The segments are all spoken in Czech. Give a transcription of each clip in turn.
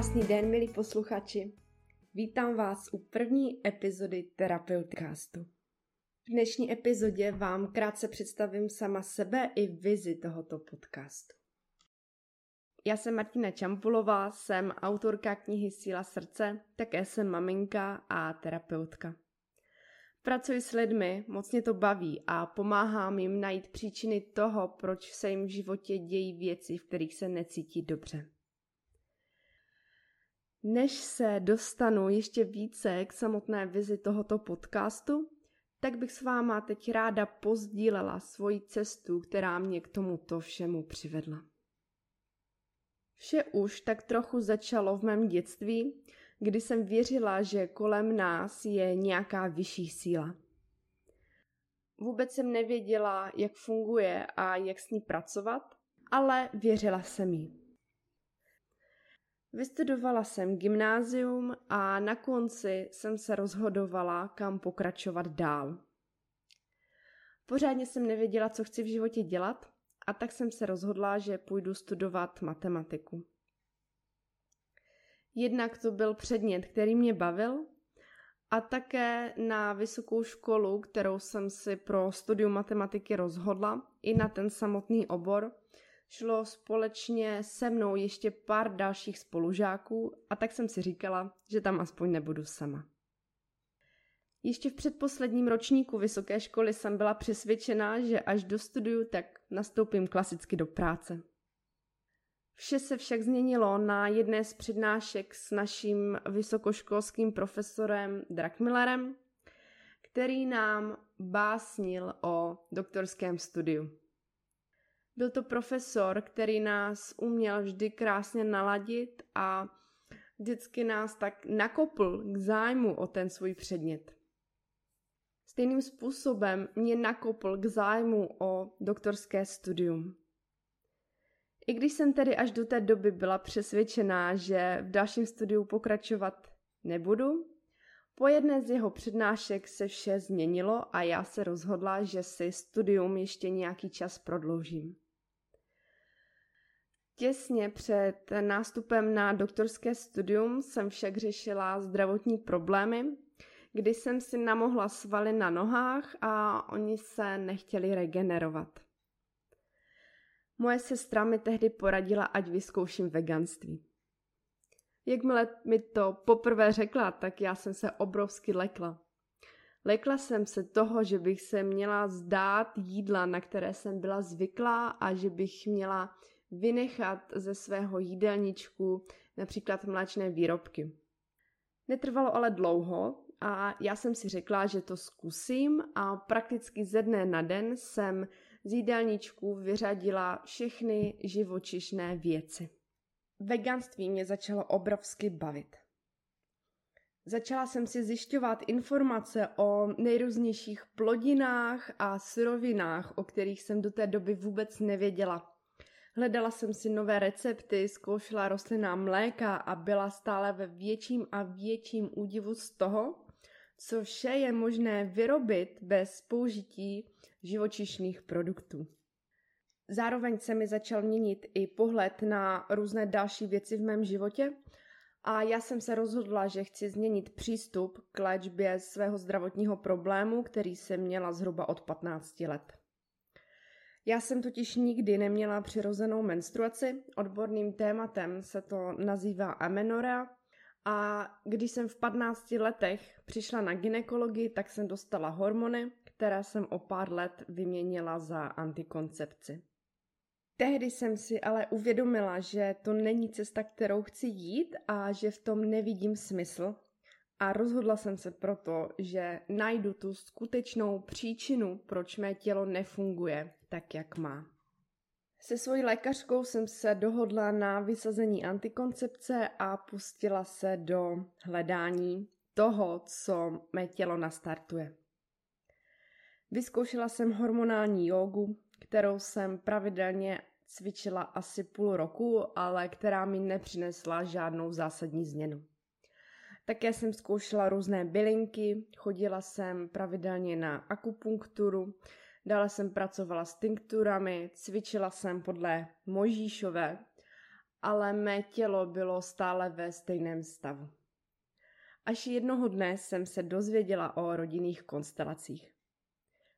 Krásný den, milí posluchači. Vítám vás u první epizody Terapeutcastu. V dnešní epizodě vám krátce představím sama sebe i vizi tohoto podcastu. Já jsem Martina Čampulová, jsem autorka knihy Síla srdce, také jsem maminka a terapeutka. Pracuji s lidmi, moc mě to baví a pomáhám jim najít příčiny toho, proč se jim v životě dějí věci, v kterých se necítí dobře. Než se dostanu ještě více k samotné vizi tohoto podcastu, tak bych s váma teď ráda pozdílela svoji cestu, která mě k tomuto všemu přivedla. Vše už tak trochu začalo v mém dětství, kdy jsem věřila, že kolem nás je nějaká vyšší síla. Vůbec jsem nevěděla, jak funguje a jak s ní pracovat, ale věřila jsem jí. Vystudovala jsem gymnázium a na konci jsem se rozhodovala, kam pokračovat dál. Pořádně jsem nevěděla, co chci v životě dělat, a tak jsem se rozhodla, že půjdu studovat matematiku. Jednak to byl předmět, který mě bavil, a také na vysokou školu, kterou jsem si pro studium matematiky rozhodla, i na ten samotný obor, šlo společně se mnou ještě pár dalších spolužáků, a tak jsem si říkala, že tam aspoň nebudu sama. Ještě v předposledním ročníku vysoké školy jsem byla přesvědčená, že až dostuduju, tak nastoupím klasicky do práce. Vše se však změnilo na jedné z přednášek s naším vysokoškolským profesorem Dr. Millerem, který nám básnil o doktorském studiu. Byl to profesor, který nás uměl vždy krásně naladit a vždycky nás tak nakopl k zájmu o ten svůj předmět. Stejným způsobem mě nakopl k zájmu o doktorské studium. I když jsem tedy až do té doby byla přesvědčená, že v dalším studiu pokračovat nebudu, po jedné z jeho přednášek se vše změnilo a já se rozhodla, že si studium ještě nějaký čas prodloužím. Těsně před nástupem na doktorské studium jsem však řešila zdravotní problémy, kdy jsem si namohla svaly na nohách a oni se nechtěli regenerovat. Moje sestra mi tehdy poradila, ať vyzkouším veganství. Jakmile mi to poprvé řekla, tak já jsem se obrovsky lekla. Lekla jsem se toho, že bych se měla vzdát jídla, na které jsem byla zvyklá, a že bych měla vynechat ze svého jídelníčku například mléčné výrobky. Netrvalo ale dlouho a já jsem si řekla, že to zkusím, a prakticky ze dne na den jsem z jídelníčku vyřadila všechny živočišné věci. Veganství mě začalo obrovsky bavit. Začala jsem si zjišťovat informace o nejrůznějších plodinách a surovinách, o kterých jsem do té doby vůbec nevěděla. Hledala jsem si nové recepty, zkoušela rostlinná mléka a byla stále ve větším a větším údivu z toho, co vše je možné vyrobit bez použití živočišných produktů. Zároveň se mi začal měnit i pohled na různé další věci v mém životě a já jsem se rozhodla, že chci změnit přístup k léčbě svého zdravotního problému, který jsem měla zhruba od 15 let. Já jsem totiž nikdy neměla přirozenou menstruaci, odborným tématem se to nazývá amenorea, a když jsem v 15 letech přišla na gynekologii, tak jsem dostala hormony, které jsem o pár let vyměnila za antikoncepci. Tehdy jsem si ale uvědomila, že to není cesta, kterou chci jít, a že v tom nevidím smysl. A rozhodla jsem se proto, že najdu tu skutečnou příčinu, proč mé tělo nefunguje tak, jak má. Se svojí lékařkou jsem se dohodla na vysazení antikoncepce a pustila se do hledání toho, co mé tělo nastartuje. Vyzkoušela jsem hormonální jógu, kterou jsem pravidelně cvičila asi půl roku, ale která mi nepřinesla žádnou zásadní změnu. Také jsem zkoušela různé bylinky, chodila jsem pravidelně na akupunkturu, dále jsem pracovala s tinkturami, cvičila jsem podle Možíšové ale mé tělo bylo stále ve stejném stavu. Až jednoho dne jsem se dozvěděla o rodinných konstelacích.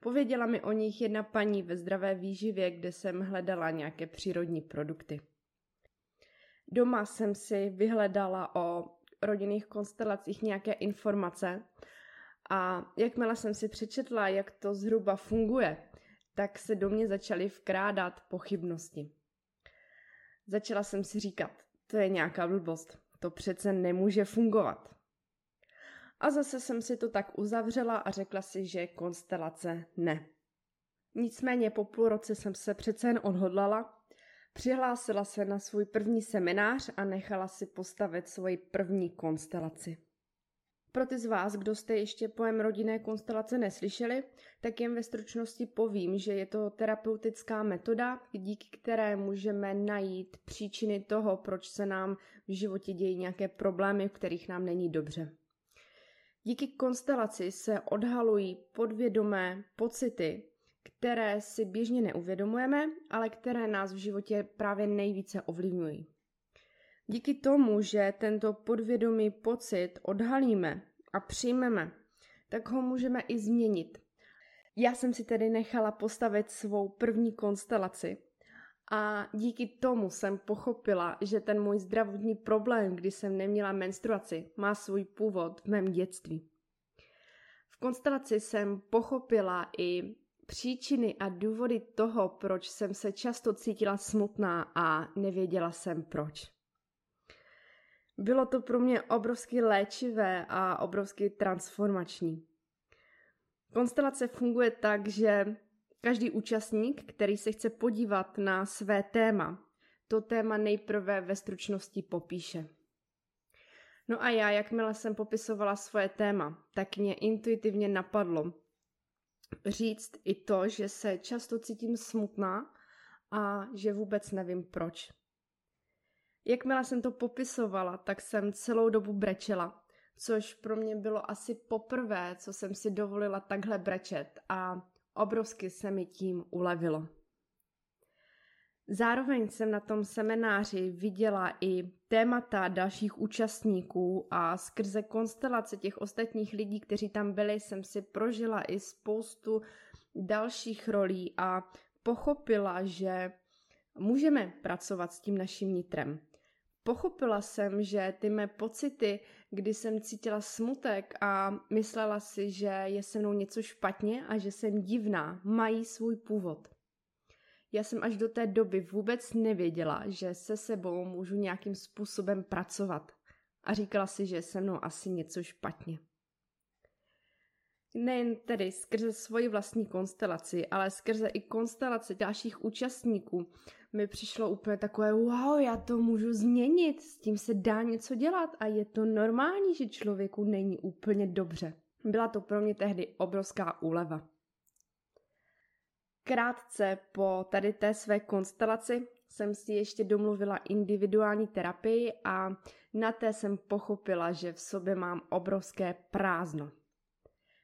Pověděla mi o nich jedna paní ve zdravé výživě, kde jsem hledala nějaké přírodní produkty. Doma jsem si vyhledala o rodinných konstelacích nějaké informace a jakmile jsem si přečetla, jak to zhruba funguje, tak se do mě začaly vkrádat pochybnosti. Začala jsem si říkat, to je nějaká blbost, to přece nemůže fungovat. A zase jsem si to tak uzavřela a řekla si, že konstelace ne. Nicméně po půl roce jsem se přece jen odhodlala, přihlásila se na svůj první seminář a nechala si postavit svoji první konstelaci. Pro ty z vás, kdo jste ještě pojem rodinné konstelace neslyšeli, tak jen ve stručnosti povím, že je to terapeutická metoda, díky které můžeme najít příčiny toho, proč se nám v životě dějí nějaké problémy, v kterých nám není dobře. Díky konstelaci se odhalují podvědomé pocity, které si běžně neuvědomujeme, ale které nás v životě právě nejvíce ovlivňují. Díky tomu, že tento podvědomý pocit odhalíme a přijmeme, tak ho můžeme i změnit. Já jsem si tedy nechala postavit svou první konstelaci a díky tomu jsem pochopila, že ten můj zdravotní problém, kdy jsem neměla menstruaci, má svůj původ v mém dětství. V konstelaci jsem pochopila i příčiny a důvody toho, proč jsem se často cítila smutná a nevěděla jsem proč. Bylo to pro mě obrovsky léčivé a obrovsky transformační. Konstelace funguje tak, že každý účastník, který se chce podívat na své téma, to téma nejprve ve stručnosti popíše. No a já, jakmile jsem popisovala svoje téma, tak mě intuitivně napadlo říct i to, že se často cítím smutná a že vůbec nevím proč. Jakmile jsem to popisovala, tak jsem celou dobu brečela, což pro mě bylo asi poprvé, co jsem si dovolila takhle brečet a obrovsky se mi tím ulevilo. Zároveň jsem na tom semináři viděla i témata dalších účastníků a skrze konstelace těch ostatních lidí, kteří tam byli, jsem si prožila i spoustu dalších rolí a pochopila, že můžeme pracovat s tím naším nitrem. Pochopila jsem, že ty mé pocity, kdy jsem cítila smutek a myslela si, že je se mnou něco špatně a že jsem divná, mají svůj původ. Já jsem až do té doby vůbec nevěděla, že se sebou můžu nějakým způsobem pracovat a říkala si, že je se mnou asi něco špatně. Nejen tedy skrze svoji vlastní konstelaci, ale skrze i konstelace dalších účastníků mi přišlo úplně takové wow, já to můžu změnit, s tím se dá něco dělat a je to normální, že člověku není úplně dobře. Byla to pro mě tehdy obrovská úleva. Krátce po tady té své konstelaci jsem si ještě domluvila individuální terapii a na té jsem pochopila, že v sobě mám obrovské prázdno.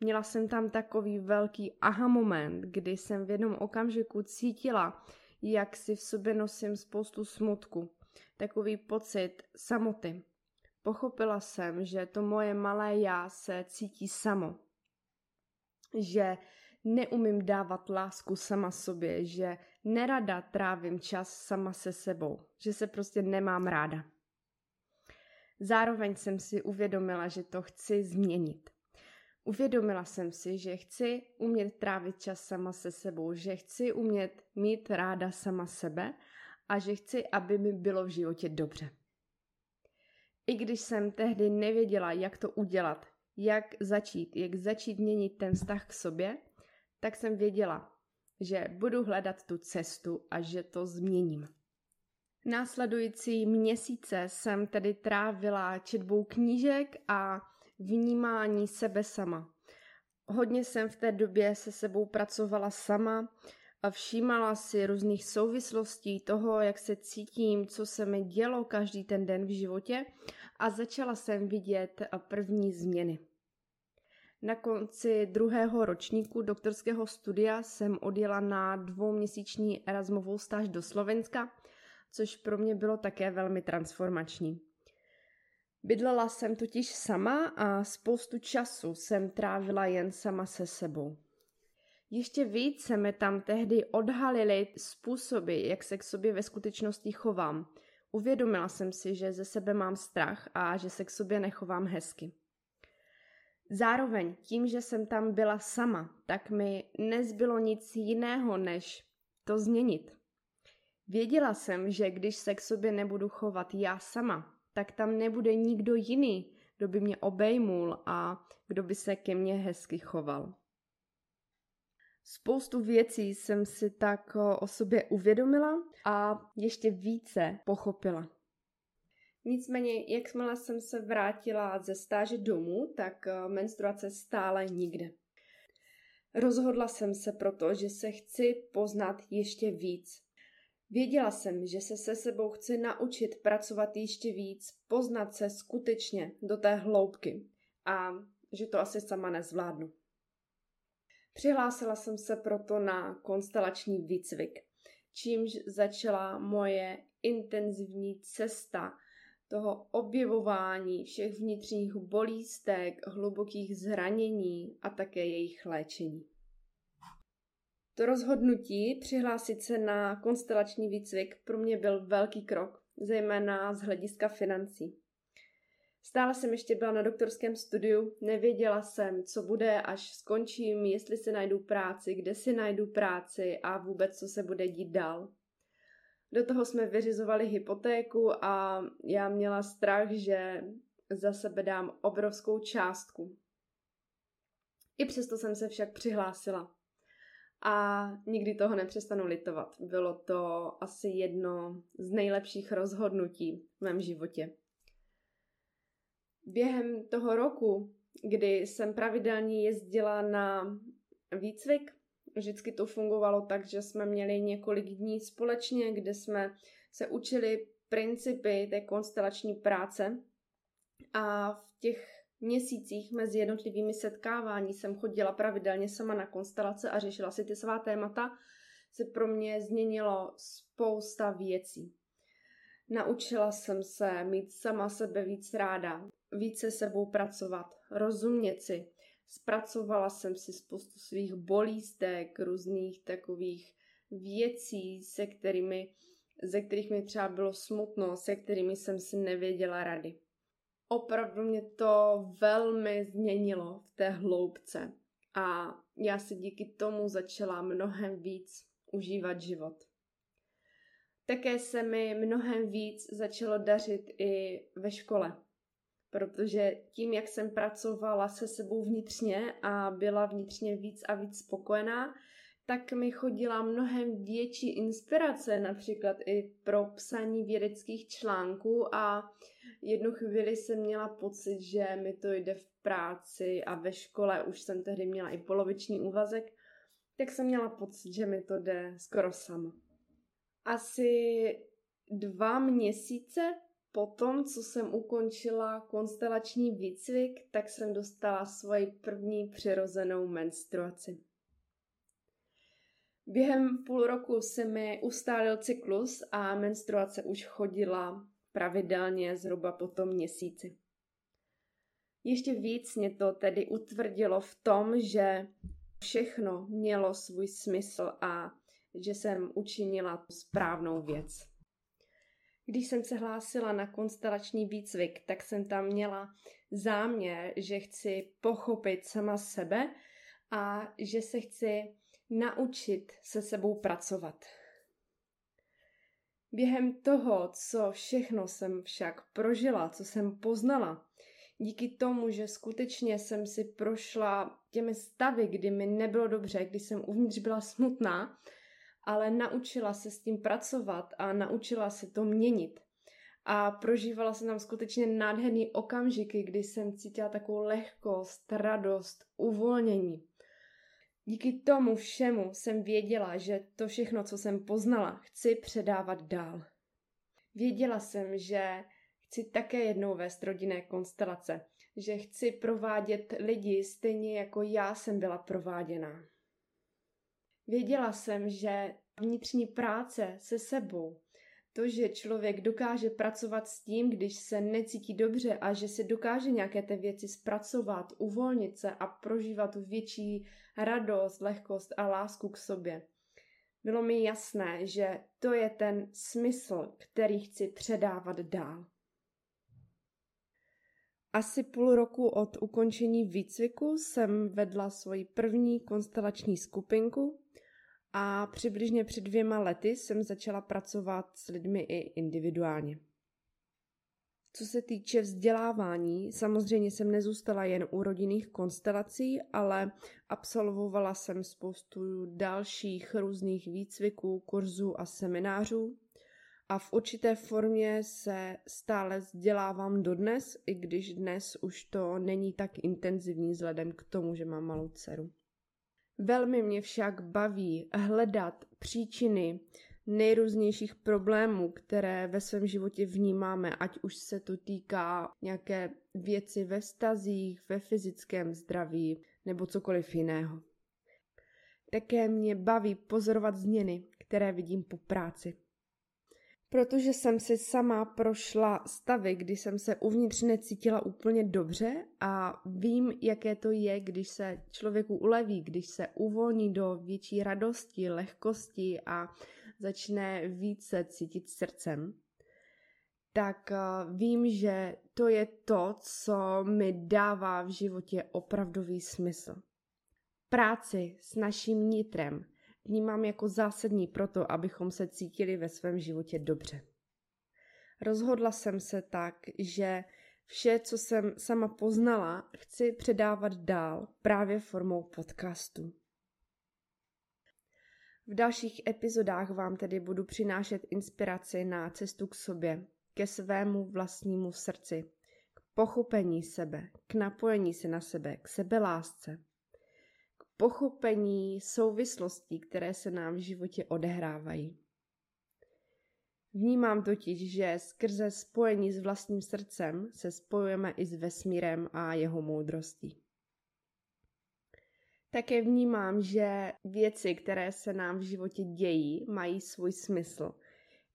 Měla jsem tam takový velký aha moment, kdy jsem v jednom okamžiku cítila, jak si v sobě nosím spoustu smutku, takový pocit samoty. Pochopila jsem, že to moje malé já se cítí samo, že neumím dávat lásku sama sobě, že nerada trávím čas sama se sebou, že se prostě nemám ráda. Zároveň jsem si uvědomila, že to chci změnit. Uvědomila jsem si, že chci umět trávit čas sama se sebou, že chci umět mít ráda sama sebe a že chci, aby mi bylo v životě dobře. I když jsem tehdy nevěděla, jak to udělat, jak začít měnit ten vztah k sobě, tak jsem věděla, že budu hledat tu cestu a že to změním. Následující měsíce jsem tedy trávila četbou knížek a vnímání sebe sama. Hodně jsem v té době se sebou pracovala sama a všímala si různých souvislostí toho, jak se cítím, co se mi dělo každý ten den v životě a začala jsem vidět první změny. Na konci druhého ročníku doktorského studia jsem odjela na 2měsíční Erasmovou stáž do Slovenska což pro mě bylo také velmi transformační. Bydlela jsem totiž sama a spoustu času jsem trávila jen sama se sebou. Ještě víc se mi tam tehdy odhalily způsoby, jak se k sobě ve skutečnosti chovám. Uvědomila jsem si, že ze sebe mám strach a že se k sobě nechovám hezky. Zároveň tím, že jsem tam byla sama, tak mi nezbylo nic jiného, než to změnit. Věděla jsem, že když se k sobě nebudu chovat já sama, tak tam nebude nikdo jiný, kdo by mě obejmul a kdo by se ke mně hezky choval. Spoustu věcí jsem si tak o sobě uvědomila a ještě více pochopila. Nicméně, jakmile jsem se vrátila ze stáže domů, tak menstruace stále nikde. Rozhodla jsem se proto, že se chci poznat ještě víc. Věděla jsem, že se sebou chci naučit pracovat ještě víc, poznat se skutečně do té hloubky a že to asi sama nezvládnu. Přihlásila jsem se proto na konstelační výcvik, čímž začala moje intenzivní cesta toho objevování všech vnitřních bolístek, hlubokých zranění a také jejich léčení. To rozhodnutí přihlásit se na konstelační výcvik pro mě byl velký krok, zejména z hlediska financí. Stále jsem ještě byla na doktorském studiu, nevěděla jsem, co bude, až skončím, jestli si najdu práci, kde si najdu práci a vůbec, co se bude dít dál. Do toho jsme vyřizovali hypotéku a já měla strach, že za sebe dám obrovskou částku. I přesto jsem se však přihlásila. A nikdy toho nepřestanu litovat. Bylo to asi jedno z nejlepších rozhodnutí v mém životě. Během toho roku, kdy jsem pravidelně jezdila na výcvik, vždycky to fungovalo tak, že jsme měli několik dní společně, kde jsme se učili principy té konstelační práce a v těch měsících mezi jednotlivými setkávání jsem chodila pravidelně sama na konstelace a řešila si ty svá témata, se pro mě změnilo spousta věcí. Naučila jsem se mít sama sebe víc ráda, více sebou pracovat, rozumět si. Zpracovala jsem si spoustu svých bolístek, různých takových věcí, ze kterých mi třeba bylo smutno, se kterými jsem si nevěděla rady. Opravdu mě to velmi změnilo v té hloubce a já si díky tomu začala mnohem víc užívat život. Také se mi mnohem víc začalo dařit i ve škole, protože tím, jak jsem pracovala se sebou vnitřně a byla vnitřně víc a víc spokojená, tak mi chodila mnohem větší inspirace, například i pro psaní vědeckých článků a jednu chvíli jsem měla pocit, že mi to jde v práci a ve škole, už jsem tehdy měla i poloviční úvazek, tak jsem měla pocit, že mi to jde skoro sama. Asi 2 měsíce potom, co jsem ukončila konstelační výcvik, tak jsem dostala svoji první přirozenou menstruaci. Během půl roku se mi ustálil cyklus a menstruace už chodila pravidelně zhruba po tom měsíci. Ještě víc mě to tedy utvrdilo v tom, že všechno mělo svůj smysl a že jsem učinila správnou věc. Když jsem se hlásila na konstelační výcvik, tak jsem tam měla záměr, že chci pochopit sama sebe a že se chci naučit se sebou pracovat. Během toho, co všechno jsem však prožila, co jsem poznala, díky tomu, že skutečně jsem si prošla těmi stavy, kdy mi nebylo dobře, kdy jsem uvnitř byla smutná, ale naučila se s tím pracovat a naučila se to měnit. A prožívala jsem tam skutečně nádherný okamžiky, kdy jsem cítila takovou lehkost, radost, uvolnění. Díky tomu všemu jsem věděla, že to všechno, co jsem poznala, chci předávat dál. Věděla jsem, že chci také jednou vést rodinné konstelace, že chci provádět lidi stejně jako já jsem byla prováděna. Věděla jsem, že vnitřní práce se sebou, To, že člověk dokáže pracovat s tím, když se necítí dobře a že se dokáže nějaké ty věci zpracovat, uvolnit se a prožívat tu větší radost, lehkost a lásku k sobě. Bylo mi jasné, že to je ten smysl, který chci předávat dál. Asi půl roku od ukončení výcviku jsem vedla svoji první konstelační skupinku a přibližně před 2 lety jsem začala pracovat s lidmi i individuálně. Co se týče vzdělávání, samozřejmě jsem nezůstala jen u rodinných konstelací, ale absolvovala jsem spoustu dalších různých výcviků, kurzů a seminářů. A v určité formě se stále vzdělávám dodnes, i když dnes už to není tak intenzivní vzhledem k tomu, že mám malou dceru. Velmi mě však baví hledat příčiny nejrůznějších problémů, které ve svém životě vnímáme, ať už se to týká nějaké věci ve vztazích, ve fyzickém zdraví nebo cokoliv jiného. Také mě baví pozorovat změny, které vidím po práci. Protože jsem si sama prošla stavy, kdy jsem se uvnitř necítila úplně dobře a vím, jaké to je, když se člověku uleví, když se uvolní do větší radosti, lehkosti a začne více cítit srdcem, tak vím, že to je to, co mi dává v životě opravdový smysl. Práci s naším nitrem vnímám jako zásadní proto, abychom se cítili ve svém životě dobře. Rozhodla jsem se tak, že vše, co jsem sama poznala, chci předávat dál právě formou podcastu. V dalších epizodách vám tedy budu přinášet inspiraci na cestu k sobě, ke svému vlastnímu srdci, k pochopení sebe, k napojení se na sebe, k sebelásce, k pochopení souvislostí, které se nám v životě odehrávají. Vnímám totiž, že skrze spojení s vlastním srdcem se spojujeme i s vesmírem a jeho moudrostí. Také vnímám, že věci, které se nám v životě dějí, mají svůj smysl.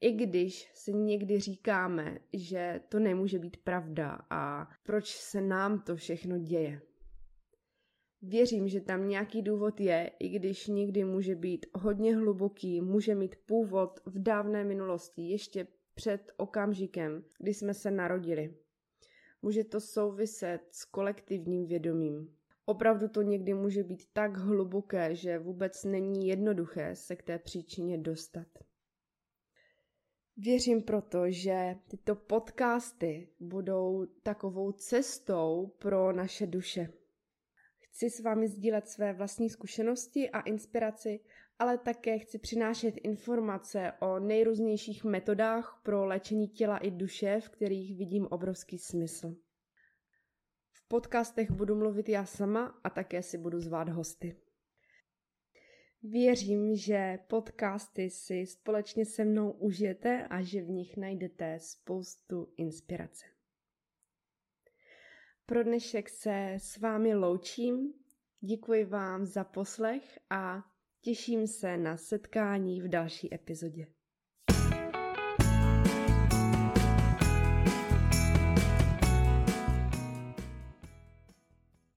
I když si někdy říkáme, že to nemůže být pravda a proč se nám to všechno děje. Věřím, že tam nějaký důvod je, i když někdy může být hodně hluboký, může mít původ v dávné minulosti, ještě před okamžikem, kdy jsme se narodili. Může to souviset s kolektivním vědomím. Opravdu to někdy může být tak hluboké, že vůbec není jednoduché se k té příčině dostat. Věřím proto, že tyto podcasty budou takovou cestou pro naše duše. Chci s vámi sdílet své vlastní zkušenosti a inspiraci, ale také chci přinášet informace o nejrůznějších metodách pro léčení těla i duše, v kterých vidím obrovský smysl. V podcastech budu mluvit já sama a také si budu zvát hosty. Věřím, že podcasty si společně se mnou užijete a že v nich najdete spoustu inspirace. Pro dnešek se s vámi loučím, děkuji vám za poslech a těším se na setkání v další epizodě.